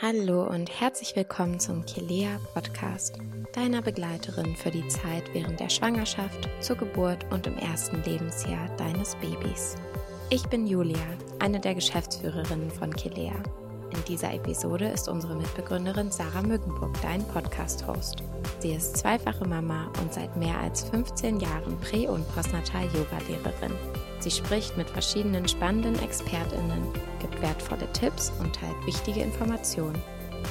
Hallo und herzlich willkommen zum keleya Podcast, deiner Begleiterin für die Zeit während der Schwangerschaft, zur Geburt und im ersten Lebensjahr deines Babys. Ich bin Julia, eine der Geschäftsführerinnen von keleya. In dieser Episode ist unsere Mitbegründerin Sarah Mückenburg dein Podcast-Host. Sie ist zweifache Mama und seit mehr als 15 Jahren Prä- und Postnatal-Yoga-Lehrerin. Sie spricht mit verschiedenen spannenden ExpertInnen, gibt wertvolle Tipps und teilt wichtige Informationen.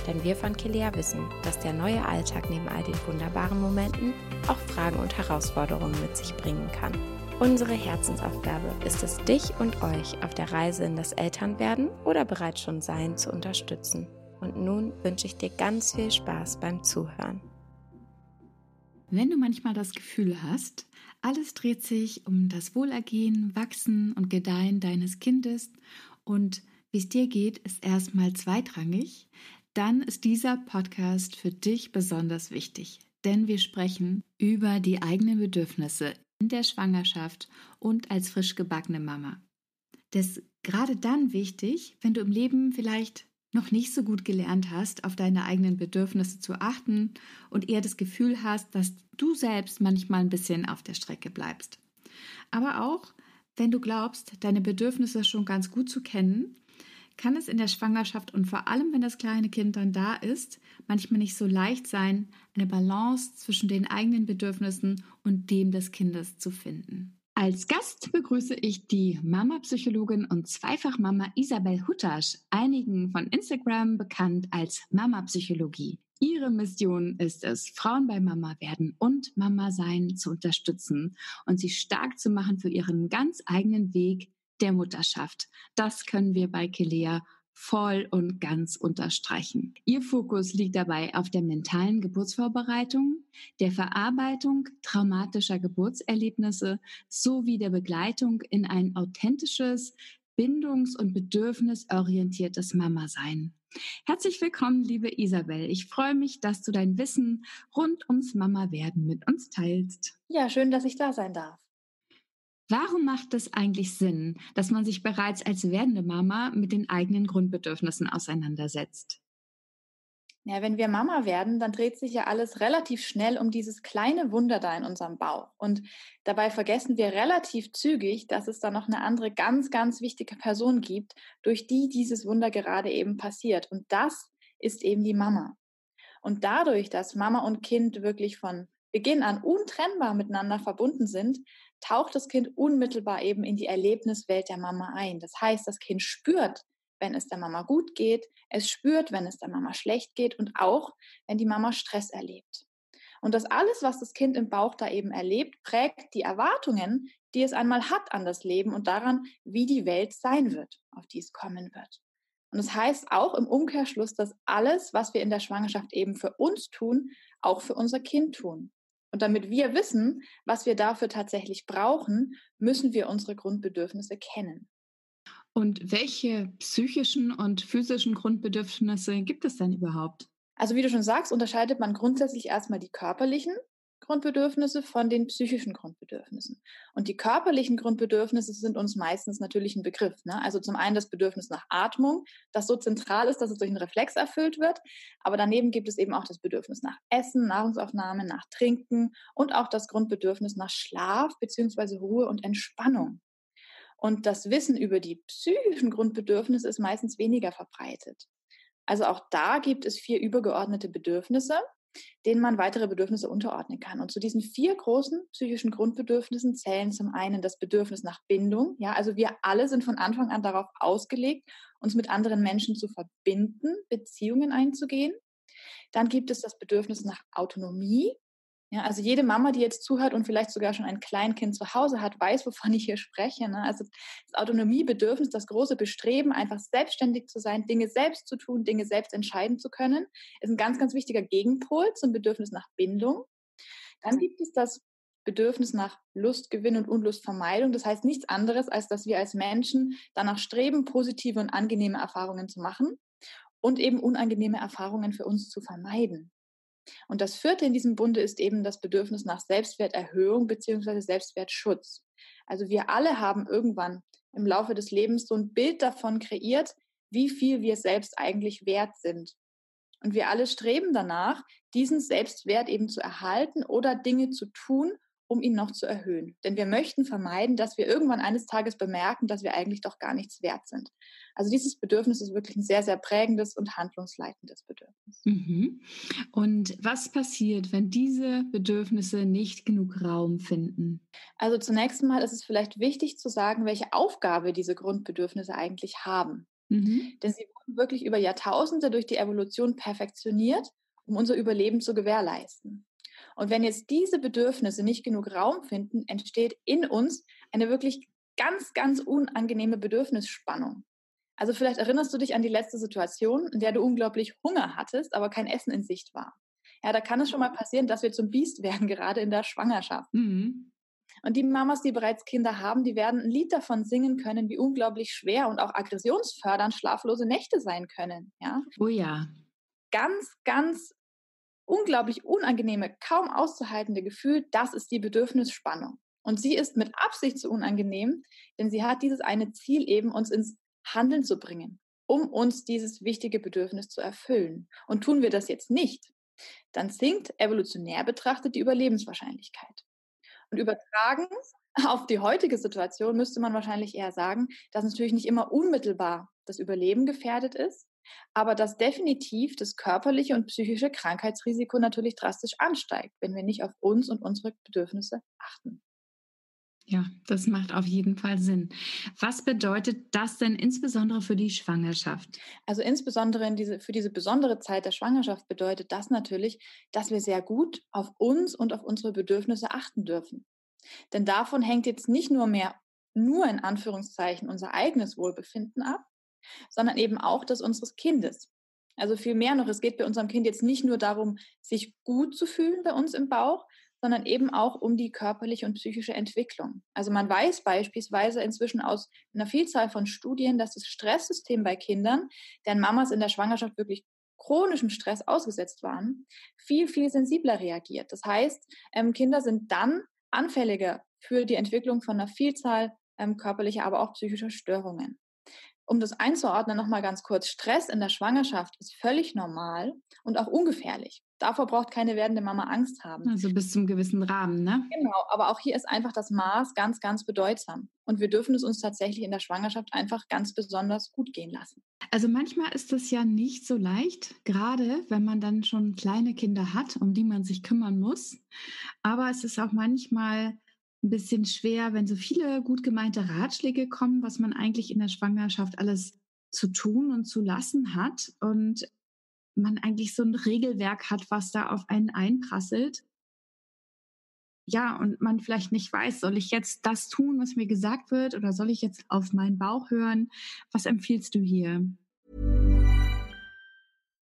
Denn wir von keleya wissen, dass der neue Alltag neben all den wunderbaren Momenten auch Fragen und Herausforderungen mit sich bringen kann. Unsere Herzensaufgabe ist es, dich und euch auf der Reise in das Elternwerden oder bereits schon Sein zu unterstützen. Und nun wünsche ich dir ganz viel Spaß beim Zuhören. Wenn du manchmal das Gefühl hast, alles dreht sich um das Wohlergehen, Wachsen und Gedeihen deines Kindes und wie es dir geht, ist erstmal zweitrangig, dann ist dieser Podcast für dich besonders wichtig, denn wir sprechen über die eigenen Bedürfnisse in der Schwangerschaft und als frisch gebackene Mama. Das ist gerade dann wichtig, wenn du im Leben vielleicht noch nicht so gut gelernt hast, auf deine eigenen Bedürfnisse zu achten und eher das Gefühl hast, dass du selbst manchmal ein bisschen auf der Strecke bleibst. Aber auch, wenn du glaubst, deine Bedürfnisse schon ganz gut zu kennen, kann es in der Schwangerschaft und vor allem, wenn das kleine Kind dann da ist, manchmal nicht so leicht sein, eine Balance zwischen den eigenen Bedürfnissen und dem des Kindes zu finden. Als Gast begrüße ich die Mamapsychologin und Zweifachmama Isabel Huttarsch, einigen von Instagram bekannt als Mamapsychologie. Ihre Mission ist es, Frauen bei Mama werden und Mama sein zu unterstützen und sie stark zu machen für ihren ganz eigenen Weg der Mutterschaft. Das können wir bei keleya voll und ganz unterstreichen. Ihr Fokus liegt dabei auf der mentalen Geburtsvorbereitung, der Verarbeitung traumatischer Geburtserlebnisse sowie der Begleitung in ein authentisches, bindungs- und bedürfnisorientiertes Mama-Sein. Herzlich willkommen, liebe Isabel. Ich freue mich, dass du dein Wissen rund ums Mama-Werden mit uns teilst. Ja, schön, dass ich da sein darf. Warum macht es eigentlich Sinn, dass man sich bereits als werdende Mama mit den eigenen Grundbedürfnissen auseinandersetzt? Ja, wenn wir Mama werden, dann dreht sich ja alles relativ schnell um dieses kleine Wunder da in unserem Bauch. Und dabei vergessen wir relativ zügig, dass es da noch eine andere ganz, ganz wichtige Person gibt, durch die dieses Wunder gerade eben passiert. Und das ist eben die Mama. Und dadurch, dass Mama und Kind wirklich von Beginn an untrennbar miteinander verbunden sind, taucht das Kind unmittelbar eben in die Erlebniswelt der Mama ein. Das heißt, das Kind spürt, wenn es der Mama gut geht, es spürt, wenn es der Mama schlecht geht und auch, wenn die Mama Stress erlebt. Und das alles, was das Kind im Bauch da eben erlebt, prägt die Erwartungen, die es einmal hat an das Leben und daran, wie die Welt sein wird, auf die es kommen wird. Und das heißt auch im Umkehrschluss, dass alles, was wir in der Schwangerschaft eben für uns tun, auch für unser Kind tun. Und damit wir wissen, was wir dafür tatsächlich brauchen, müssen wir unsere Grundbedürfnisse kennen. Und welche psychischen und physischen Grundbedürfnisse gibt es denn überhaupt? Also wie du schon sagst, unterscheidet man grundsätzlich erstmal die körperlichen Grundbedürfnisse von den psychischen Grundbedürfnissen. Und die körperlichen Grundbedürfnisse sind uns meistens natürlich ein Begriff. Ne? Also zum einen das Bedürfnis nach Atmung, das so zentral ist, dass es durch einen Reflex erfüllt wird. Aber daneben gibt es eben auch das Bedürfnis nach Essen, Nahrungsaufnahme, nach Trinken und auch das Grundbedürfnis nach Schlaf bzw. Ruhe und Entspannung. Und das Wissen über die psychischen Grundbedürfnisse ist meistens weniger verbreitet. Also auch da gibt es 4 übergeordnete Bedürfnisse, denen man weitere Bedürfnisse unterordnen kann. Und zu diesen 4 großen psychischen Grundbedürfnissen zählen zum einen das Bedürfnis nach Bindung. Ja, also wir alle sind von Anfang an darauf ausgelegt, uns mit anderen Menschen zu verbinden, Beziehungen einzugehen. Dann gibt es das Bedürfnis nach Autonomie. Ja, also jede Mama, die jetzt zuhört und vielleicht sogar schon ein Kleinkind zu Hause hat, weiß, wovon ich hier spreche. Ne? Also das Autonomiebedürfnis, das große Bestreben, einfach selbstständig zu sein, Dinge selbst zu tun, Dinge selbst entscheiden zu können, ist ein ganz, ganz wichtiger Gegenpol zum Bedürfnis nach Bindung. Dann gibt es das Bedürfnis nach Lustgewinn und Unlustvermeidung. Das heißt nichts anderes, als dass wir als Menschen danach streben, positive und angenehme Erfahrungen zu machen und eben unangenehme Erfahrungen für uns zu vermeiden. Und das 4. in diesem Bunde ist eben das Bedürfnis nach Selbstwerterhöhung bzw. Selbstwertschutz. Also wir alle haben irgendwann im Laufe des Lebens so ein Bild davon kreiert, wie viel wir selbst eigentlich wert sind. Und wir alle streben danach, diesen Selbstwert eben zu erhalten oder Dinge zu tun, um ihn noch zu erhöhen. Denn wir möchten vermeiden, dass wir irgendwann eines Tages bemerken, dass wir eigentlich doch gar nichts wert sind. Also dieses Bedürfnis ist wirklich ein sehr, sehr prägendes und handlungsleitendes Bedürfnis. Mhm. Und was passiert, wenn diese Bedürfnisse nicht genug Raum finden? Also zunächst mal ist es vielleicht wichtig zu sagen, welche Aufgabe diese Grundbedürfnisse eigentlich haben. Mhm. Denn sie wurden wirklich über Jahrtausende durch die Evolution perfektioniert, um unser Überleben zu gewährleisten. Und wenn jetzt diese Bedürfnisse nicht genug Raum finden, entsteht in uns eine wirklich ganz, ganz unangenehme Bedürfnisspannung. Also vielleicht erinnerst du dich an die letzte Situation, in der du unglaublich Hunger hattest, aber kein Essen in Sicht war. Ja, da kann es schon mal passieren, dass wir zum Biest werden, gerade in der Schwangerschaft. Mhm. Und die Mamas, die bereits Kinder haben, die werden ein Lied davon singen können, wie unglaublich schwer und auch aggressionsfördernd schlaflose Nächte sein können. Ja? Oh ja. Ganz, ganz unglaublich unangenehme, kaum auszuhaltende Gefühl, das ist die Bedürfnisspannung. Und sie ist mit Absicht so unangenehm, denn sie hat dieses eine Ziel eben, uns ins Handeln zu bringen, um uns dieses wichtige Bedürfnis zu erfüllen. Und tun wir das jetzt nicht, dann sinkt evolutionär betrachtet die Überlebenswahrscheinlichkeit. Und übertragen auf die heutige Situation müsste man wahrscheinlich eher sagen, dass natürlich nicht immer unmittelbar das Überleben gefährdet ist, aber dass definitiv das körperliche und psychische Krankheitsrisiko natürlich drastisch ansteigt, wenn wir nicht auf uns und unsere Bedürfnisse achten. Ja, das macht auf jeden Fall Sinn. Was bedeutet das denn insbesondere für die Schwangerschaft? Also insbesondere für diese besondere Zeit der Schwangerschaft bedeutet das natürlich, dass wir sehr gut auf uns und auf unsere Bedürfnisse achten dürfen. Denn davon hängt jetzt nicht nur in Anführungszeichen unser eigenes Wohlbefinden ab, sondern eben auch das unseres Kindes. Also viel mehr noch, es geht bei unserem Kind jetzt nicht nur darum, sich gut zu fühlen bei uns im Bauch, sondern eben auch um die körperliche und psychische Entwicklung. Also man weiß beispielsweise inzwischen aus einer Vielzahl von Studien, dass das Stresssystem bei Kindern, deren Mamas in der Schwangerschaft wirklich chronischem Stress ausgesetzt waren, viel, viel sensibler reagiert. Das heißt, Kinder sind dann anfälliger für die Entwicklung von einer Vielzahl körperlicher, aber auch psychischer Störungen. Um das einzuordnen, nochmal ganz kurz, Stress in der Schwangerschaft ist völlig normal und auch ungefährlich. Davor braucht keine werdende Mama Angst haben. Also bis zum gewissen Rahmen, ne? Genau, aber auch hier ist einfach das Maß ganz, ganz bedeutsam. Und wir dürfen es uns tatsächlich in der Schwangerschaft einfach ganz besonders gut gehen lassen. Also manchmal ist das ja nicht so leicht, gerade wenn man dann schon kleine Kinder hat, um die man sich kümmern muss. Aber es ist auch manchmal ein bisschen schwer, wenn so viele gut gemeinte Ratschläge kommen, was man eigentlich in der Schwangerschaft alles zu tun und zu lassen hat und man eigentlich so ein Regelwerk hat, was da auf einen einprasselt. Ja, und man vielleicht nicht weiß, soll ich jetzt das tun, was mir gesagt wird, oder soll ich jetzt auf meinen Bauch hören? Was empfiehlst du hier?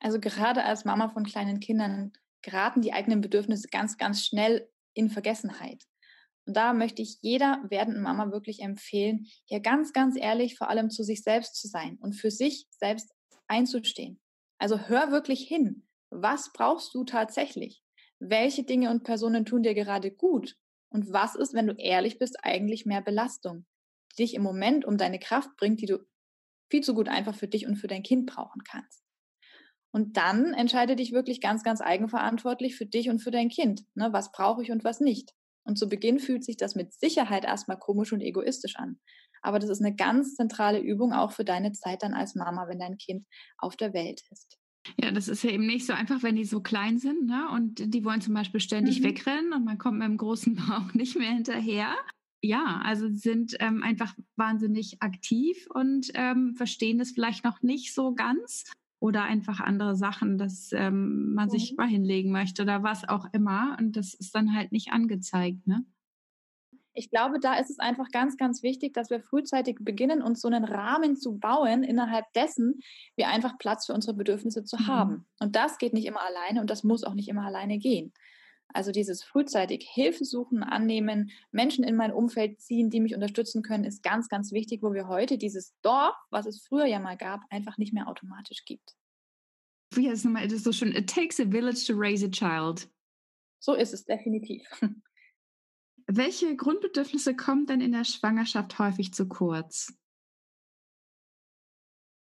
Also gerade als Mama von kleinen Kindern geraten die eigenen Bedürfnisse ganz, ganz schnell in Vergessenheit. Und da möchte ich jeder werdenden Mama wirklich empfehlen, hier ganz, ganz ehrlich vor allem zu sich selbst zu sein und für sich selbst einzustehen. Also hör wirklich hin. Was brauchst du tatsächlich? Welche Dinge und Personen tun dir gerade gut? Und was ist, wenn du ehrlich bist, eigentlich mehr Belastung, die dich im Moment um deine Kraft bringt, die du viel zu gut einfach für dich und für dein Kind brauchen kannst? Und dann entscheide dich wirklich ganz, ganz eigenverantwortlich für dich und für dein Kind. Ne? Was brauche ich und was nicht? Und zu Beginn fühlt sich das mit Sicherheit erstmal komisch und egoistisch an. Aber das ist eine ganz zentrale Übung auch für deine Zeit dann als Mama, wenn dein Kind auf der Welt ist. Ja, das ist ja eben nicht so einfach, wenn die so klein sind, ne? Und die wollen zum Beispiel ständig wegrennen und man kommt mit dem großen Bauch nicht mehr hinterher. Ja, also sind einfach wahnsinnig aktiv und verstehen das vielleicht noch nicht so ganz. Oder einfach andere Sachen, dass man sich mal hinlegen möchte oder was auch immer. Und das ist dann halt nicht angezeigt, ne? Ich glaube, da ist es einfach ganz, ganz wichtig, dass wir frühzeitig beginnen, uns so einen Rahmen zu bauen, innerhalb dessen wir einfach Platz für unsere Bedürfnisse zu haben. Und das geht nicht immer alleine und das muss auch nicht immer alleine gehen. Also dieses frühzeitig Hilfe suchen, annehmen, Menschen in mein Umfeld ziehen, die mich unterstützen können, ist ganz, ganz wichtig, wo wir heute dieses Dorf, was es früher ja mal gab, einfach nicht mehr automatisch gibt. Wie heißt es nochmal? Das ist so schön, it takes a village to raise a child. So ist es, definitiv. Welche Grundbedürfnisse kommen denn in der Schwangerschaft häufig zu kurz?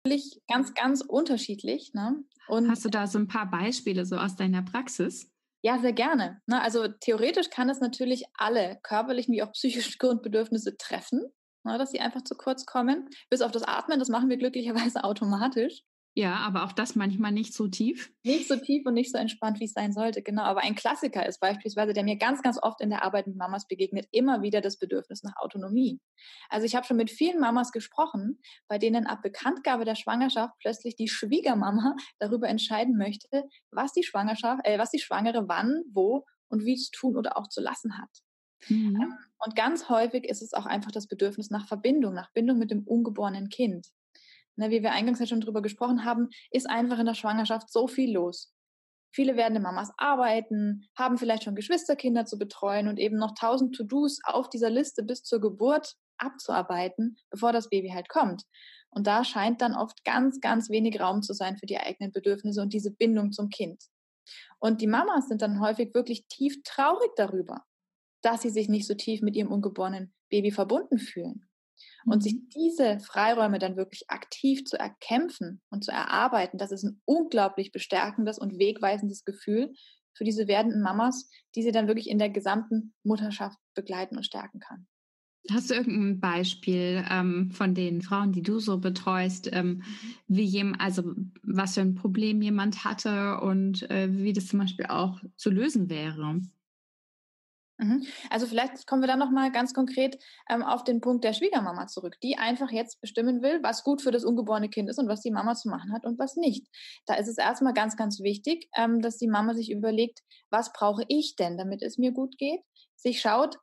Natürlich ganz, ganz unterschiedlich. Ne? Und hast du da so ein paar Beispiele so aus deiner Praxis? Ja, sehr gerne. Also theoretisch kann es natürlich alle körperlichen wie auch psychischen Grundbedürfnisse treffen, dass sie einfach zu kurz kommen. Bis auf das Atmen, das machen wir glücklicherweise automatisch. Ja, aber auch das manchmal nicht so tief. Nicht so tief und nicht so entspannt, wie es sein sollte, genau. Aber ein Klassiker ist beispielsweise, der mir ganz, ganz oft in der Arbeit mit Mamas begegnet, immer wieder das Bedürfnis nach Autonomie. Also ich habe schon mit vielen Mamas gesprochen, bei denen ab Bekanntgabe der Schwangerschaft plötzlich die Schwiegermama darüber entscheiden möchte, was die Schwangere wann, wo und wie zu tun oder auch zu lassen hat. Mhm. Und ganz häufig ist es auch einfach das Bedürfnis nach Verbindung, nach Bindung mit dem ungeborenen Kind. Na, wie wir eingangs ja schon drüber gesprochen haben, ist einfach in der Schwangerschaft so viel los. Viele werdende Mamas arbeiten, haben vielleicht schon Geschwisterkinder zu betreuen und eben noch 1000 To-Dos auf dieser Liste bis zur Geburt abzuarbeiten, bevor das Baby halt kommt. Und da scheint dann oft ganz, ganz wenig Raum zu sein für die eigenen Bedürfnisse und diese Bindung zum Kind. Und die Mamas sind dann häufig wirklich tief traurig darüber, dass sie sich nicht so tief mit ihrem ungeborenen Baby verbunden fühlen. Und sich diese Freiräume dann wirklich aktiv zu erkämpfen und zu erarbeiten, das ist ein unglaublich bestärkendes und wegweisendes Gefühl für diese werdenden Mamas, die sie dann wirklich in der gesamten Mutterschaft begleiten und stärken kann. Hast du irgendein Beispiel von den Frauen, die du so betreust, was für ein Problem jemand hatte und wie das zum Beispiel auch zu lösen wäre? Also vielleicht kommen wir dann nochmal ganz konkret auf den Punkt der Schwiegermama zurück, die einfach jetzt bestimmen will, was gut für das ungeborene Kind ist und was die Mama zu machen hat und was nicht. Da ist es erstmal ganz, ganz wichtig, dass die Mama sich überlegt, was brauche ich denn, damit es mir gut geht, sich anguckt,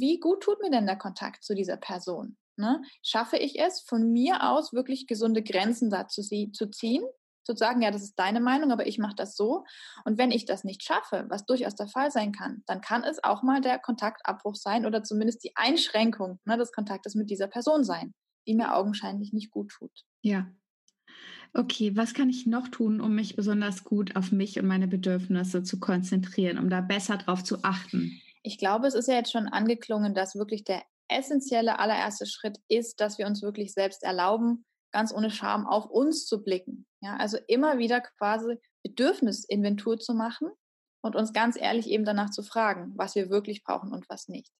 wie gut tut mir denn der Kontakt zu dieser Person? Ne? Schaffe ich es, von mir aus wirklich gesunde Grenzen dazu zu ziehen? Sozusagen, ja, das ist deine Meinung, aber ich mache das so. Und wenn ich das nicht schaffe, was durchaus der Fall sein kann, dann kann es auch mal der Kontaktabbruch sein oder zumindest die Einschränkung, ne, des Kontaktes mit dieser Person sein, die mir augenscheinlich nicht gut tut. Ja. Okay, was kann ich noch tun, um mich besonders gut auf mich und meine Bedürfnisse zu konzentrieren, um da besser drauf zu achten? Ich glaube, es ist ja jetzt schon angeklungen, dass wirklich der essentielle allererste Schritt ist, dass wir uns wirklich selbst erlauben, ganz ohne Scham auf uns zu blicken. Ja, also immer wieder quasi Bedürfnisinventur zu machen und uns ganz ehrlich eben danach zu fragen, was wir wirklich brauchen und was nicht.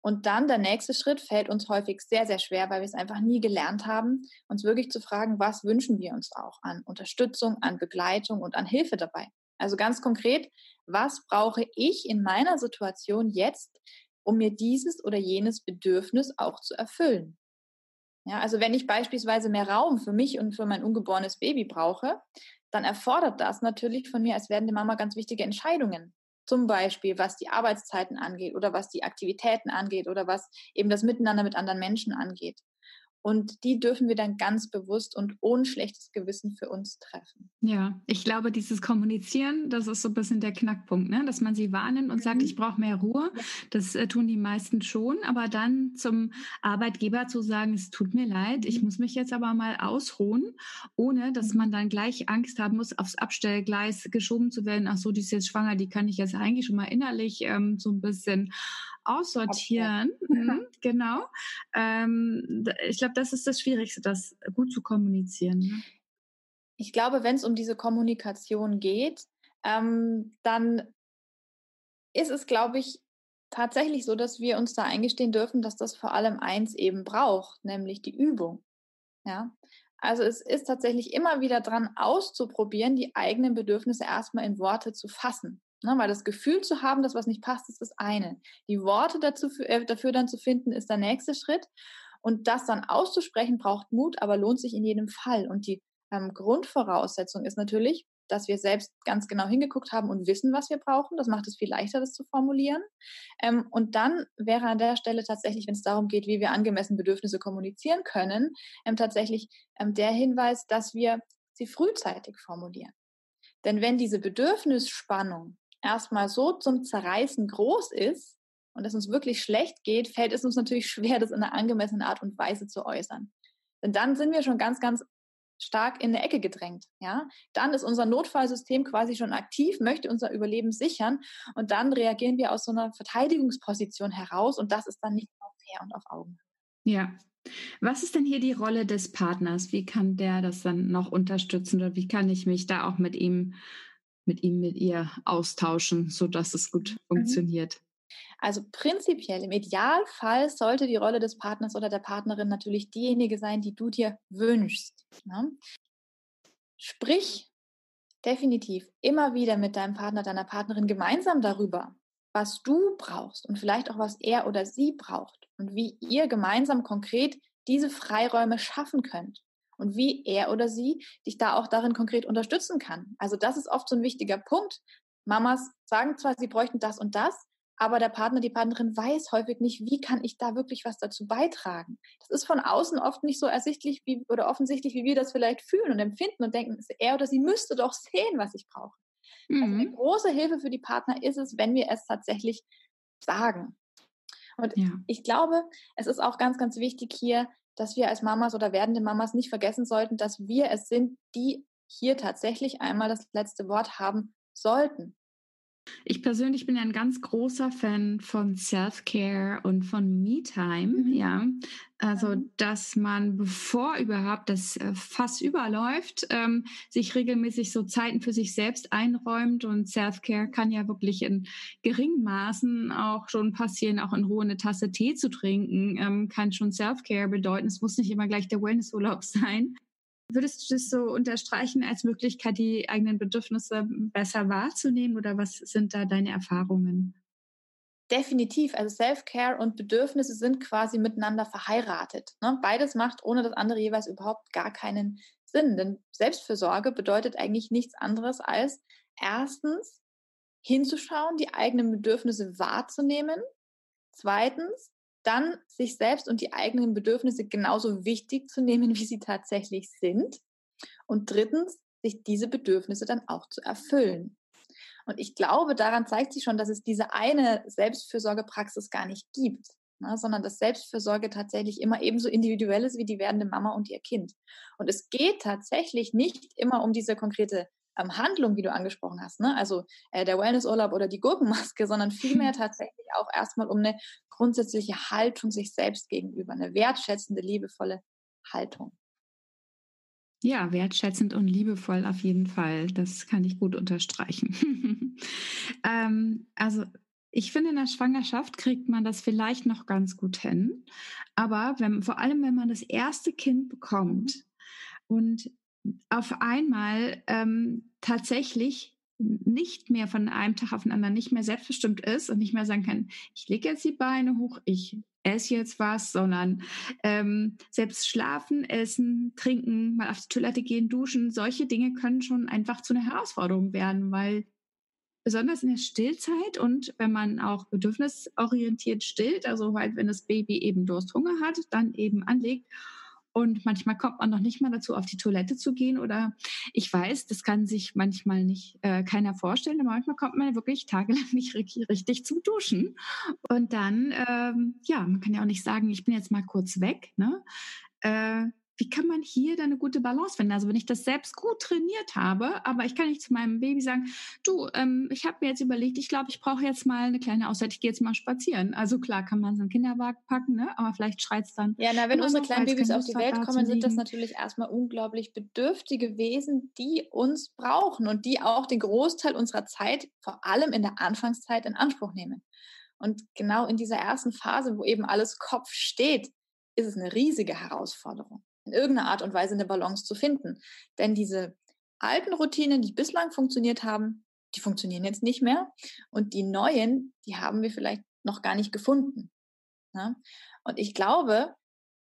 Und dann der nächste Schritt fällt uns häufig sehr, sehr schwer, weil wir es einfach nie gelernt haben, uns wirklich zu fragen, was wünschen wir uns auch an Unterstützung, an Begleitung und an Hilfe dabei. Also ganz konkret, was brauche ich in meiner Situation jetzt, um mir dieses oder jenes Bedürfnis auch zu erfüllen? Ja, also wenn ich beispielsweise mehr Raum für mich und für mein ungeborenes Baby brauche, dann erfordert das natürlich von mir als werdende Mama ganz wichtige Entscheidungen. Zum Beispiel, was die Arbeitszeiten angeht oder was die Aktivitäten angeht oder was eben das Miteinander mit anderen Menschen angeht. Und die dürfen wir dann ganz bewusst und ohne schlechtes Gewissen für uns treffen. Ja, ich glaube, dieses Kommunizieren, das ist so ein bisschen der Knackpunkt, ne? Dass man sie wahrnimmt und sagt, ich brauche mehr Ruhe. Das tun die meisten schon. Aber dann zum Arbeitgeber zu sagen, es tut mir leid, ich muss mich jetzt aber mal ausruhen, ohne dass man dann gleich Angst haben muss, aufs Abstellgleis geschoben zu werden. Ach so, die ist jetzt schwanger, die kann ich jetzt eigentlich schon mal innerlich so ein bisschen aussortieren. Genau. Ich glaube, das ist das Schwierigste, das gut zu kommunizieren. Ne? Ich glaube, wenn es um diese Kommunikation geht, dann ist es, glaube ich, tatsächlich so, dass wir uns da eingestehen dürfen, dass das vor allem eins eben braucht, nämlich die Übung. Ja? Also es ist tatsächlich immer wieder dran auszuprobieren, die eigenen Bedürfnisse erstmal in Worte zu fassen. Ne, weil das Gefühl zu haben, dass was nicht passt, ist das eine. Die Worte dafür dann zu finden, ist der nächste Schritt. Und das dann auszusprechen, braucht Mut, aber lohnt sich in jedem Fall. Und die Grundvoraussetzung ist natürlich, dass wir selbst ganz genau hingeguckt haben und wissen, was wir brauchen. Das macht es viel leichter, das zu formulieren. Und dann wäre an der Stelle tatsächlich, wenn es darum geht, wie wir angemessen Bedürfnisse kommunizieren können, tatsächlich der Hinweis, dass wir sie frühzeitig formulieren. Denn wenn diese Bedürfnisspannung erstmal so zum Zerreißen groß ist und es uns wirklich schlecht geht, fällt es uns natürlich schwer, das in einer angemessenen Art und Weise zu äußern. Denn dann sind wir schon ganz, ganz stark in eine Ecke gedrängt. Ja? Dann ist unser Notfallsystem quasi schon aktiv, möchte unser Überleben sichern und dann reagieren wir aus so einer Verteidigungsposition heraus und das ist dann nicht fair und auf Augenhöhe. Ja. Was ist denn hier die Rolle des Partners? Wie kann der das dann noch unterstützen oder wie kann ich mich da auch mit ihr austauschen, sodass es gut funktioniert? Also prinzipiell, im Idealfall sollte die Rolle des Partners oder der Partnerin natürlich diejenige sein, die du dir wünschst. Ne? Sprich definitiv immer wieder mit deinem Partner, deiner Partnerin gemeinsam darüber, was du brauchst und vielleicht auch, was er oder sie braucht und wie ihr gemeinsam konkret diese Freiräume schaffen könnt und wie er oder sie dich da auch darin konkret unterstützen kann. Also das ist oft so ein wichtiger Punkt. Mamas sagen zwar, sie bräuchten das und das, aber der Partner, die Partnerin weiß häufig nicht, wie kann ich da wirklich was dazu beitragen. Das ist von außen oft nicht so ersichtlich oder offensichtlich, wie wir das vielleicht fühlen und empfinden und denken, er oder sie müsste doch sehen, was ich brauche. Also eine große Hilfe für die Partner ist es, wenn wir es tatsächlich sagen. Und ich glaube, es ist auch ganz, ganz wichtig hier, dass wir als Mamas oder werdende Mamas nicht vergessen sollten, dass wir es sind, die hier tatsächlich einmal das letzte Wort haben sollten. Ich persönlich bin ein ganz großer Fan von Self-Care und von Me-Time, ja. Also, dass man, bevor überhaupt das Fass überläuft, sich regelmäßig so Zeiten für sich selbst einräumt und Self-Care kann ja wirklich in geringen Maßen auch schon passieren, auch in Ruhe eine Tasse Tee zu trinken, kann schon Self-Care bedeuten. Es muss nicht immer gleich der Wellnessurlaub sein. Würdest du das so unterstreichen als Möglichkeit, die eigenen Bedürfnisse besser wahrzunehmen oder was sind da deine Erfahrungen? Definitiv. Also Self-Care und Bedürfnisse sind quasi miteinander verheiratet. Ne? Beides macht ohne das andere jeweils überhaupt gar keinen Sinn. Denn Selbstfürsorge bedeutet eigentlich nichts anderes als erstens hinzuschauen, die eigenen Bedürfnisse wahrzunehmen. Zweitens, dann sich selbst und die eigenen Bedürfnisse genauso wichtig zu nehmen, wie sie tatsächlich sind. Und drittens, sich diese Bedürfnisse dann auch zu erfüllen. Und ich glaube, daran zeigt sich schon, dass es diese eine Selbstfürsorgepraxis gar nicht gibt, ne, sondern dass Selbstfürsorge tatsächlich immer ebenso individuell ist wie die werdende Mama und ihr Kind. Und es geht tatsächlich nicht immer um diese konkrete Handlung, wie du angesprochen hast, ne? Also der Wellnessurlaub oder die Gurkenmaske, sondern vielmehr tatsächlich auch erstmal um eine grundsätzliche Haltung sich selbst gegenüber, eine wertschätzende, liebevolle Haltung. Ja, wertschätzend und liebevoll auf jeden Fall. Das kann ich gut unterstreichen. Also ich finde, in der Schwangerschaft kriegt man das vielleicht noch ganz gut hin, aber vor allem wenn man das erste Kind bekommt und auf einmal tatsächlich nicht mehr von einem Tag auf den anderen nicht mehr selbstbestimmt ist und nicht mehr sagen kann, ich lege jetzt die Beine hoch, ich esse jetzt was, sondern selbst schlafen, essen, trinken, mal auf die Toilette gehen, duschen, solche Dinge können schon einfach zu einer Herausforderung werden, weil besonders in der Stillzeit und wenn man auch bedürfnisorientiert stillt, also halt, wenn das Baby eben Durst, Hunger hat, dann eben anlegt und manchmal kommt man noch nicht mal dazu, auf die Toilette zu gehen, oder ich weiß, das kann sich manchmal nicht keiner vorstellen, aber manchmal kommt man wirklich tagelang nicht richtig zum Duschen und dann, man kann ja auch nicht sagen, ich bin jetzt mal kurz weg, ne? Wie kann man hier dann eine gute Balance finden? Also wenn ich das selbst gut trainiert habe, aber ich kann nicht zu meinem Baby sagen, du, ich habe mir jetzt überlegt, ich glaube, ich brauche jetzt mal eine kleine Auszeit, ich gehe jetzt mal spazieren. Also klar, kann man so einen Kinderwagen packen, ne? Aber vielleicht schreit's dann. Ja, na, wenn unsere kleinen Babys auf die Welt kommen, sind das natürlich erstmal unglaublich bedürftige Wesen, die uns brauchen und die auch den Großteil unserer Zeit, vor allem in der Anfangszeit, in Anspruch nehmen. Und genau in dieser ersten Phase, wo eben alles Kopf steht, ist es eine riesige Herausforderung, in irgendeiner Art und Weise eine Balance zu finden. Denn diese alten Routinen, die bislang funktioniert haben, die funktionieren jetzt nicht mehr. Und die neuen, die haben wir vielleicht noch gar nicht gefunden. Ja? Und ich glaube,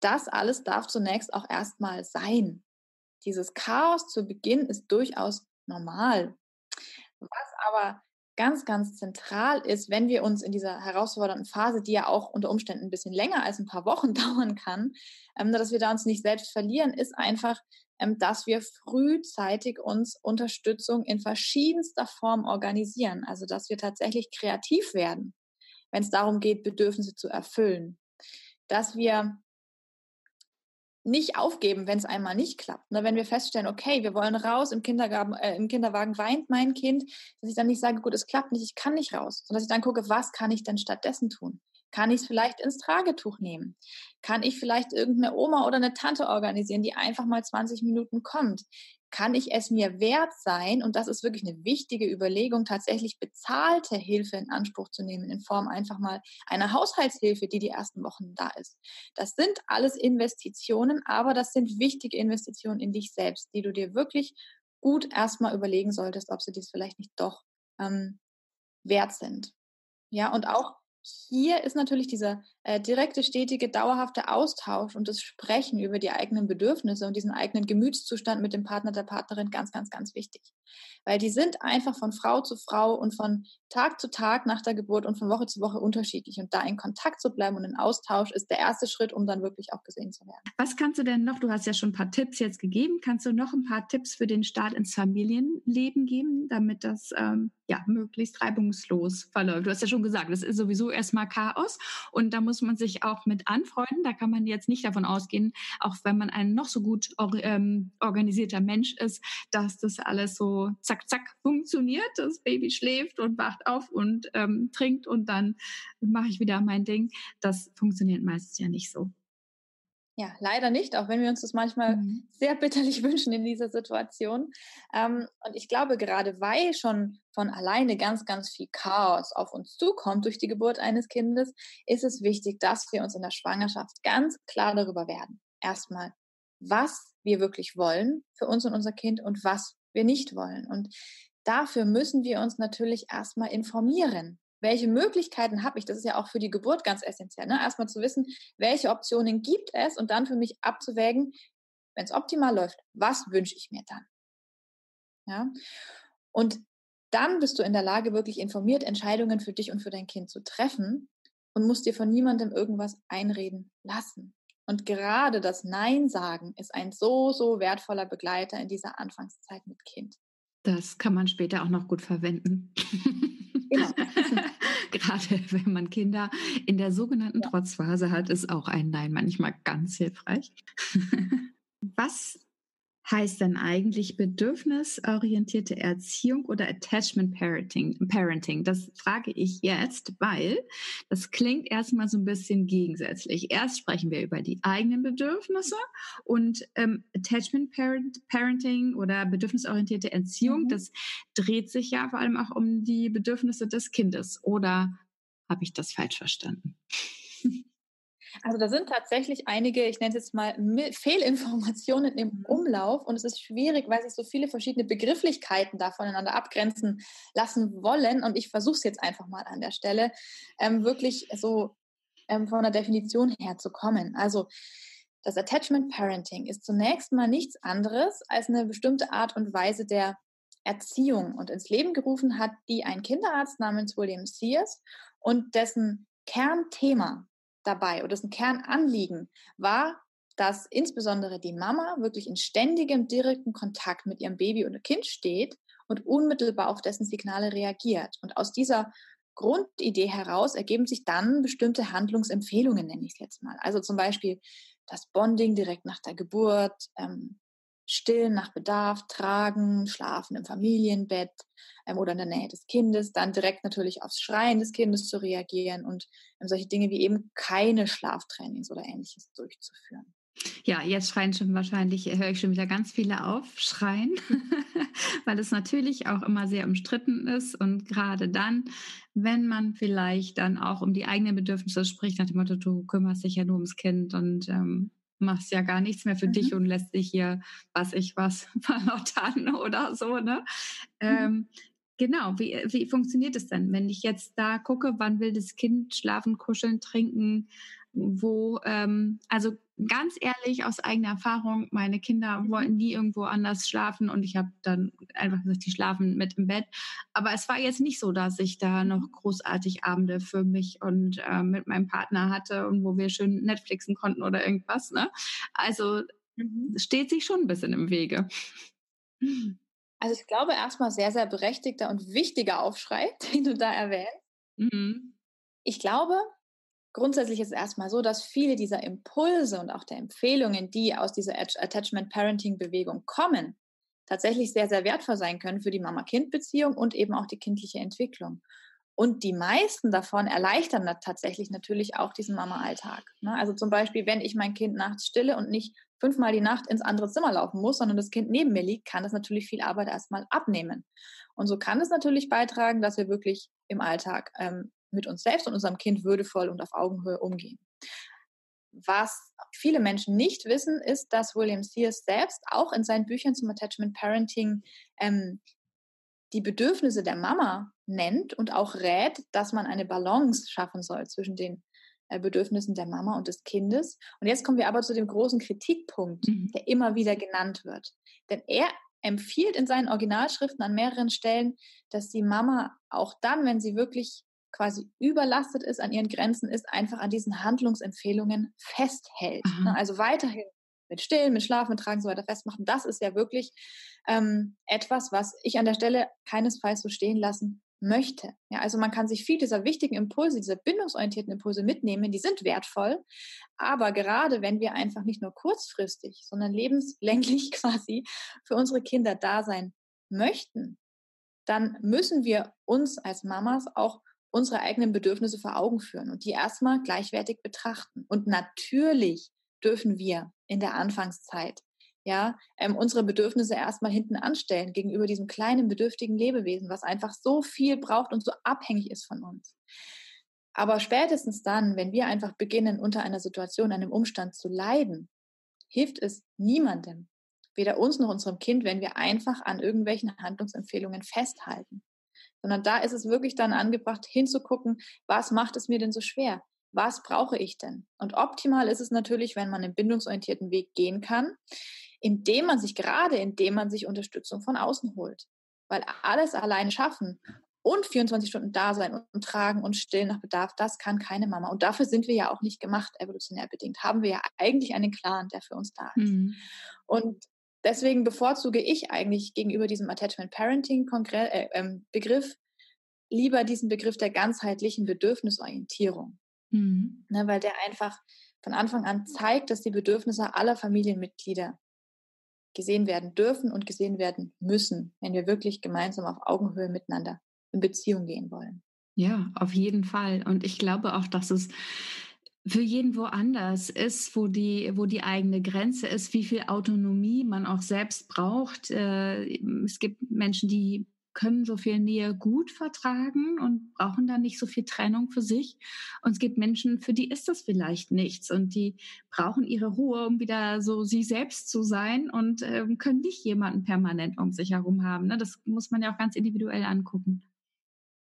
das alles darf zunächst auch erstmal sein. Dieses Chaos zu Beginn ist durchaus normal. Was aber ganz, ganz zentral ist, wenn wir uns in dieser herausfordernden Phase, die ja auch unter Umständen ein bisschen länger als ein paar Wochen dauern kann, dass wir da uns nicht selbst verlieren, ist einfach, dass wir frühzeitig uns Unterstützung in verschiedenster Form organisieren. Also, dass wir tatsächlich kreativ werden, wenn es darum geht, Bedürfnisse zu erfüllen. Dass wir nicht aufgeben, wenn es einmal nicht klappt. Ne, wenn wir feststellen, okay, wir wollen raus, im Kinderwagen weint mein Kind, dass ich dann nicht sage, gut, es klappt nicht, ich kann nicht raus, sondern dass ich dann gucke, was kann ich denn stattdessen tun? Kann ich es vielleicht ins Tragetuch nehmen? Kann ich vielleicht irgendeine Oma oder eine Tante organisieren, die einfach mal 20 Minuten kommt? Kann ich es mir wert sein, und das ist wirklich eine wichtige Überlegung, tatsächlich bezahlte Hilfe in Anspruch zu nehmen, in Form einfach mal einer Haushaltshilfe, die die ersten Wochen da ist. Das sind alles Investitionen, aber das sind wichtige Investitionen in dich selbst, die du dir wirklich gut erstmal überlegen solltest, ob sie dies vielleicht nicht doch wert sind. Ja, und auch hier ist natürlich dieser direkte, stetige, dauerhafte Austausch und das Sprechen über die eigenen Bedürfnisse und diesen eigenen Gemütszustand mit dem Partner, der Partnerin ganz, ganz, ganz wichtig. Weil die sind einfach von Frau zu Frau und von Tag zu Tag nach der Geburt und von Woche zu Woche unterschiedlich. Und da in Kontakt zu bleiben und in Austausch ist der erste Schritt, um dann wirklich auch gesehen zu werden. Was kannst du denn noch, du hast ja schon ein paar Tipps jetzt gegeben, kannst du noch ein paar Tipps für den Start ins Familienleben geben, damit das möglichst reibungslos verläuft? Du hast ja schon gesagt, das ist sowieso erstmal Chaos und da muss man sich auch mit anfreunden, da kann man jetzt nicht davon ausgehen, auch wenn man ein noch so gut organisierter Mensch ist, dass das alles so zack, zack funktioniert, das Baby schläft und wacht auf und trinkt und dann mache ich wieder mein Ding. Das funktioniert meistens ja nicht so. Ja, leider nicht, auch wenn wir uns das manchmal sehr bitterlich wünschen in dieser Situation. Und ich glaube, gerade weil schon von alleine ganz, ganz viel Chaos auf uns zukommt durch die Geburt eines Kindes, ist es wichtig, dass wir uns in der Schwangerschaft ganz klar darüber werden. Erstmal, was wir wirklich wollen für uns und unser Kind und was wir nicht wollen. Und dafür müssen wir uns natürlich erstmal informieren. Welche Möglichkeiten habe ich? Das ist ja auch für die Geburt ganz essentiell, ne? Erstmal zu wissen, welche Optionen gibt es und dann für mich abzuwägen, wenn es optimal läuft, was wünsche ich mir dann? Ja? Und dann bist du in der Lage, wirklich informiert Entscheidungen für dich und für dein Kind zu treffen und musst dir von niemandem irgendwas einreden lassen. Und gerade das Nein sagen ist ein so, so wertvoller Begleiter in dieser Anfangszeit mit Kind. Das kann man später auch noch gut verwenden. Genau. Gerade wenn man Kinder in der sogenannten Trotzphase hat, ist auch ein Nein manchmal ganz hilfreich. Was heißt denn eigentlich bedürfnisorientierte Erziehung oder Attachment Parenting? Das frage ich jetzt, weil das klingt erstmal so ein bisschen gegensätzlich. Erst sprechen wir über die eigenen Bedürfnisse und Attachment Parenting oder bedürfnisorientierte Erziehung, das dreht sich ja vor allem auch um die Bedürfnisse des Kindes. Oder habe ich das falsch verstanden? Also da sind tatsächlich einige, ich nenne es jetzt mal Fehlinformationen im Umlauf und es ist schwierig, weil sich so viele verschiedene Begrifflichkeiten da voneinander abgrenzen lassen wollen und ich versuche es jetzt einfach mal an der Stelle, wirklich so von der Definition her zu kommen. Also das Attachment Parenting ist zunächst mal nichts anderes als eine bestimmte Art und Weise der Erziehung und ins Leben gerufen hat, die ein Kinderarzt namens William Sears und dessen Kernthema dabei, oder das Kernanliegen war, dass insbesondere die Mama wirklich in ständigem, direkten Kontakt mit ihrem Baby oder Kind steht und unmittelbar auf dessen Signale reagiert. Und aus dieser Grundidee heraus ergeben sich dann bestimmte Handlungsempfehlungen, nenne ich es jetzt mal. Also zum Beispiel das Bonding direkt nach der Geburt, Stillen nach Bedarf, Tragen, Schlafen im Familienbett oder in der Nähe des Kindes, dann direkt natürlich aufs Schreien des Kindes zu reagieren und solche Dinge wie eben keine Schlaftrainings oder Ähnliches durchzuführen. Ja, jetzt schreien schon wahrscheinlich, höre ich schon wieder ganz viele auf, schreien, weil es natürlich auch immer sehr umstritten ist und gerade dann, wenn man vielleicht dann auch um die eigenen Bedürfnisse spricht, nach dem Motto, du kümmerst dich ja nur ums Kind und machst ja gar nichts mehr für dich und lässt dich hier, was verlautern oder so, ne? Genau, wie funktioniert es denn, wenn ich jetzt da gucke, wann will das Kind schlafen, kuscheln, trinken, wo, also ganz ehrlich, aus eigener Erfahrung, meine Kinder wollten nie irgendwo anders schlafen und ich habe dann einfach gesagt, die schlafen mit im Bett, aber es war jetzt nicht so, dass ich da noch großartig Abende für mich und mit meinem Partner hatte und wo wir schön Netflixen konnten oder irgendwas, ne? Also steht sich schon ein bisschen im Wege. Also ich glaube erstmal sehr, sehr berechtigter und wichtiger Aufschrei, den du da erwähnst. Mhm. Ich glaube, grundsätzlich ist es erstmal so, dass viele dieser Impulse und auch der Empfehlungen, die aus dieser Attachment-Parenting-Bewegung kommen, tatsächlich sehr, sehr wertvoll sein können für die Mama-Kind-Beziehung und eben auch die kindliche Entwicklung. Und die meisten davon erleichtern tatsächlich natürlich auch diesen Mama-Alltag. Also zum Beispiel, wenn ich mein Kind nachts stille und nicht 5-mal die Nacht ins andere Zimmer laufen muss, sondern das Kind neben mir liegt, kann das natürlich viel Arbeit erstmal abnehmen. Und so kann es natürlich beitragen, dass wir wirklich im Alltag mit uns selbst und unserem Kind würdevoll und auf Augenhöhe umgehen. Was viele Menschen nicht wissen, ist, dass William Sears selbst auch in seinen Büchern zum Attachment Parenting die Bedürfnisse der Mama nennt und auch rät, dass man eine Balance schaffen soll zwischen den Bedürfnissen der Mama und des Kindes. Und jetzt kommen wir aber zu dem großen Kritikpunkt, der immer wieder genannt wird. Denn er empfiehlt in seinen Originalschriften an mehreren Stellen, dass die Mama auch dann, wenn sie wirklich quasi überlastet ist, an ihren Grenzen ist, einfach an diesen Handlungsempfehlungen festhält. Aha. Also weiterhin mit Stillen, mit Schlafen, mit Tragen so weiter festmachen. Das ist ja wirklich etwas, was ich an der Stelle keinesfalls so stehen lassen möchte. Ja, also man kann sich viel dieser wichtigen Impulse, dieser bindungsorientierten Impulse mitnehmen, die sind wertvoll, aber gerade wenn wir einfach nicht nur kurzfristig, sondern lebenslänglich quasi für unsere Kinder da sein möchten, dann müssen wir uns als Mamas auch unsere eigenen Bedürfnisse vor Augen führen und die erstmal gleichwertig betrachten. Und natürlich dürfen wir in der Anfangszeit unsere Bedürfnisse erstmal hinten anstellen gegenüber diesem kleinen, bedürftigen Lebewesen, was einfach so viel braucht und so abhängig ist von uns. Aber spätestens dann, wenn wir einfach beginnen, unter einer Situation, einem Umstand zu leiden, hilft es niemandem, weder uns noch unserem Kind, wenn wir einfach an irgendwelchen Handlungsempfehlungen festhalten. Sondern da ist es wirklich dann angebracht, hinzugucken, was macht es mir denn so schwer? Was brauche ich denn? Und optimal ist es natürlich, wenn man einen bindungsorientierten Weg gehen kann, indem man sich Unterstützung von außen holt. Weil alles alleine schaffen und 24 Stunden da sein und tragen und stillen nach Bedarf, das kann keine Mama. Und dafür sind wir ja auch nicht gemacht, evolutionär bedingt. Haben wir ja eigentlich einen Clan, der für uns da ist. Mhm. Und deswegen bevorzuge ich eigentlich gegenüber diesem Attachment-Parenting-Begriff lieber diesen Begriff der ganzheitlichen Bedürfnisorientierung. Mhm. Ne, weil der einfach von Anfang an zeigt, dass die Bedürfnisse aller Familienmitglieder gesehen werden dürfen und gesehen werden müssen, wenn wir wirklich gemeinsam auf Augenhöhe miteinander in Beziehung gehen wollen. Ja, auf jeden Fall. Und ich glaube auch, dass es für jeden woanders ist, wo die eigene Grenze ist, wie viel Autonomie man auch selbst braucht. Es gibt Menschen, die können so viel Nähe gut vertragen und brauchen dann nicht so viel Trennung für sich. Und es gibt Menschen, für die ist das vielleicht nichts und die brauchen ihre Ruhe, um wieder so sie selbst zu sein und können nicht jemanden permanent um sich herum haben. Ne? Das muss man ja auch ganz individuell angucken.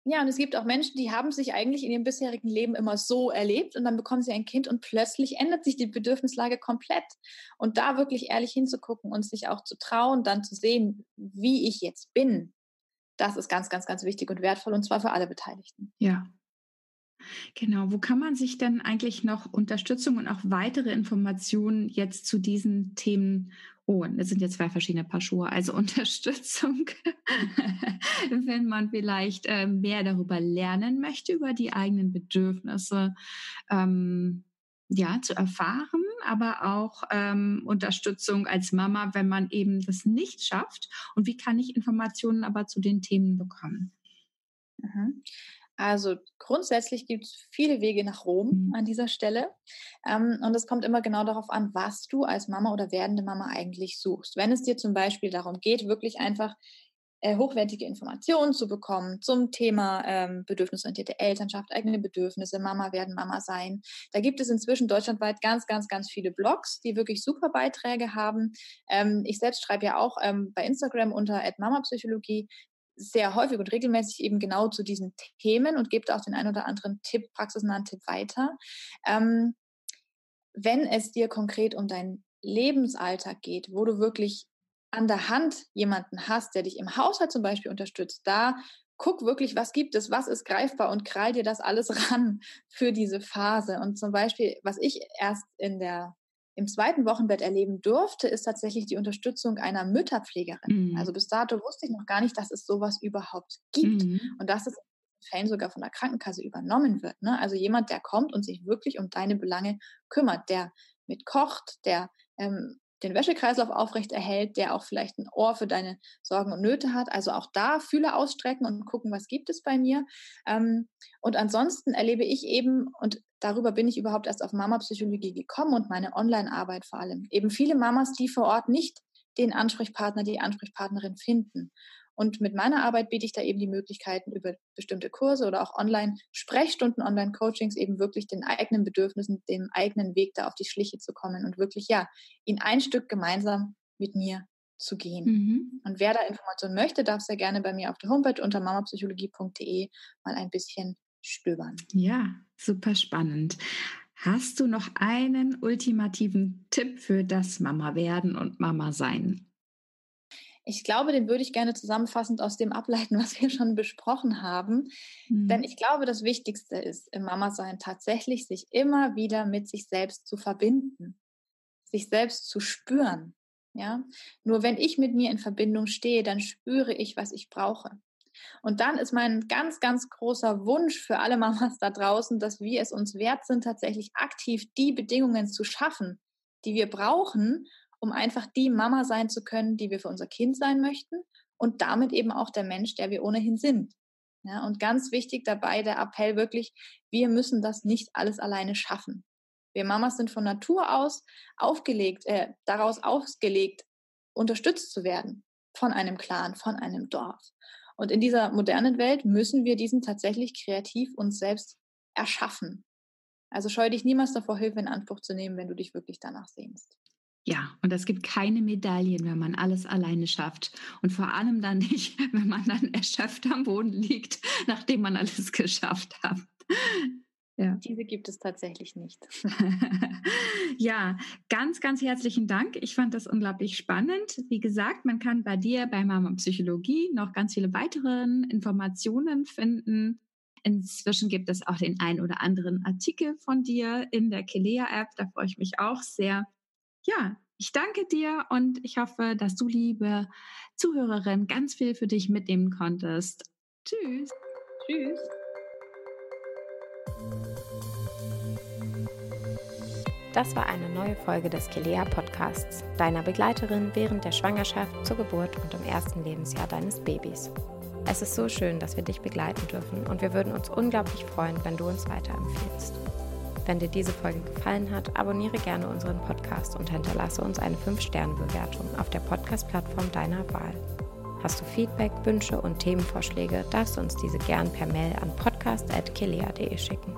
Ja, und es gibt auch Menschen, die haben sich eigentlich in ihrem bisherigen Leben immer so erlebt und dann bekommen sie ein Kind und plötzlich ändert sich die Bedürfnislage komplett. Und da wirklich ehrlich hinzugucken und sich auch zu trauen, dann zu sehen, wie ich jetzt bin, das ist ganz, ganz, ganz wichtig und wertvoll und zwar für alle Beteiligten. Ja, Genau, wo kann man sich denn eigentlich noch Unterstützung und auch weitere Informationen jetzt zu diesen Themen holen? Das sind jetzt zwei verschiedene Paar Schuhe, also Unterstützung, wenn man vielleicht mehr darüber lernen möchte, über die eigenen Bedürfnisse zu erfahren, aber auch Unterstützung als Mama, wenn man eben das nicht schafft. Und wie kann ich Informationen aber zu den Themen bekommen? Mhm. Also grundsätzlich gibt es viele Wege nach Rom an dieser Stelle. Und es kommt immer genau darauf an, was du als Mama oder werdende Mama eigentlich suchst. Wenn es dir zum Beispiel darum geht, wirklich einfach hochwertige Informationen zu bekommen zum Thema bedürfnisorientierte Elternschaft, eigene Bedürfnisse, Mama werden, Mama sein. Da gibt es inzwischen deutschlandweit ganz, ganz, ganz viele Blogs, die wirklich super Beiträge haben. Ich selbst schreibe ja auch bei Instagram unter @mamapsychologie sehr häufig und regelmäßig eben genau zu diesen Themen und gebe auch den ein oder anderen Tipp, praxisnahen Tipp weiter. Wenn es dir konkret um deinen Lebensalltag geht, wo du wirklich an der Hand jemanden hast, der dich im Haushalt zum Beispiel unterstützt, da guck wirklich, was gibt es, was ist greifbar und krall dir das alles ran für diese Phase. Und zum Beispiel, was ich erst im zweiten Wochenbett erleben durfte, ist tatsächlich die Unterstützung einer Mütterpflegerin. Mhm. Also bis dato wusste ich noch gar nicht, dass es sowas überhaupt gibt. Mhm. Und dass es in Fällen sogar von der Krankenkasse übernommen wird. Ne? Also jemand, der kommt und sich wirklich um deine Belange kümmert, der mitkocht, der den Wäschekreislauf aufrecht erhält, der auch vielleicht ein Ohr für deine Sorgen und Nöte hat. Also auch da Fühler ausstrecken und gucken, was gibt es bei mir. Und ansonsten erlebe ich eben, und darüber bin ich überhaupt erst auf Mamapsychologie gekommen und meine Online-Arbeit vor allem, eben viele Mamas, die vor Ort nicht den Ansprechpartner, die Ansprechpartnerin finden. Und mit meiner Arbeit biete ich da eben die Möglichkeiten, über bestimmte Kurse oder auch Online-Sprechstunden, Online-Coachings eben wirklich den eigenen Bedürfnissen, dem eigenen Weg da auf die Schliche zu kommen und wirklich, ja, in ein Stück gemeinsam mit mir zu gehen. Mhm. Und wer da Informationen möchte, darf sehr gerne bei mir auf der Homepage unter mamapsychologie.de mal ein bisschen stöbern. Ja, super spannend. Hast du noch einen ultimativen Tipp für das Mama werden und Mama sein? Ich glaube, den würde ich gerne zusammenfassend aus dem ableiten, was wir schon besprochen haben. Mhm. Denn ich glaube, das Wichtigste ist im Mama-Sein tatsächlich, sich immer wieder mit sich selbst zu verbinden, sich selbst zu spüren. Ja? Nur wenn ich mit mir in Verbindung stehe, dann spüre ich, was ich brauche. Und dann ist mein ganz, ganz großer Wunsch für alle Mamas da draußen, dass wir es uns wert sind, tatsächlich aktiv die Bedingungen zu schaffen, die wir brauchen, um einfach die Mama sein zu können, die wir für unser Kind sein möchten und damit eben auch der Mensch, der wir ohnehin sind. Ja, und ganz wichtig dabei der Appell wirklich, wir müssen das nicht alles alleine schaffen. Wir Mamas sind von Natur aus daraus ausgelegt, unterstützt zu werden von einem Clan, von einem Dorf. Und in dieser modernen Welt müssen wir diesen tatsächlich kreativ uns selbst erschaffen. Also scheue dich niemals davor, Hilfe in Anspruch zu nehmen, wenn du dich wirklich danach sehnst. Ja, und es gibt keine Medaillen, wenn man alles alleine schafft. Und vor allem dann nicht, wenn man dann erschöpft am Boden liegt, nachdem man alles geschafft hat. Ja. Diese gibt es tatsächlich nicht. Ja, ganz, ganz herzlichen Dank. Ich fand das unglaublich spannend. Wie gesagt, man kann bei dir, bei Mama Psychologie, noch ganz viele weitere Informationen finden. Inzwischen gibt es auch den ein oder anderen Artikel von dir in der keleya App. Da freue ich mich auch sehr. Ja, ich danke dir und ich hoffe, dass du, liebe Zuhörerin, ganz viel für dich mitnehmen konntest. Tschüss. Tschüss. Das war eine neue Folge des keleya Podcasts, deiner Begleiterin während der Schwangerschaft, zur Geburt und im ersten Lebensjahr deines Babys. Es ist so schön, dass wir dich begleiten dürfen und wir würden uns unglaublich freuen, wenn du uns weiterempfiehlst. Wenn dir diese Folge gefallen hat, abonniere gerne unseren Podcast und hinterlasse uns eine 5-Sterne-Bewertung auf der Podcast-Plattform deiner Wahl. Hast du Feedback, Wünsche und Themenvorschläge, darfst du uns diese gern per Mail an podcast@keleya.de schicken.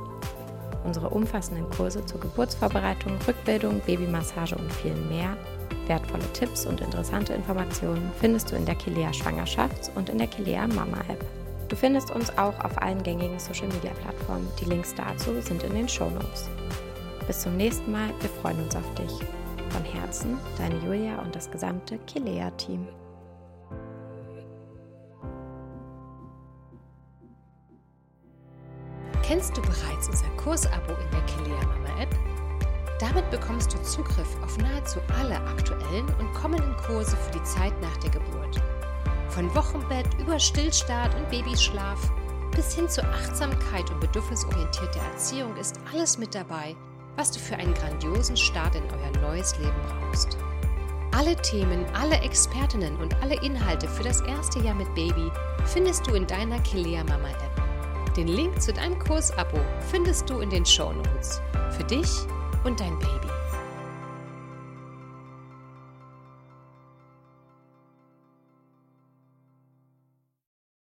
Unsere umfassenden Kurse zur Geburtsvorbereitung, Rückbildung, Babymassage und viel mehr, wertvolle Tipps und interessante Informationen findest du in der keleya Schwangerschafts- und in der keleya Mama App. Du findest uns auch auf allen gängigen Social-Media-Plattformen. Die Links dazu sind in den Shownotes. Bis zum nächsten Mal, wir freuen uns auf dich. Von Herzen, deine Julia und das gesamte keleya-Team. Kennst du bereits unser Kursabo in der keleya Mama App? Damit bekommst du Zugriff auf nahezu alle aktuellen und kommenden Kurse für die Zeit nach der Geburt. Von Wochenbett über Stillstart und Babyschlaf bis hin zu Achtsamkeit und bedürfnisorientierter Erziehung ist alles mit dabei, was du für einen grandiosen Start in euer neues Leben brauchst. Alle Themen, alle Expertinnen und alle Inhalte für das erste Jahr mit Baby findest du in deiner keleya Mama App. Den Link zu deinem Kursabo findest du in den Shownotes. Für dich und dein Baby.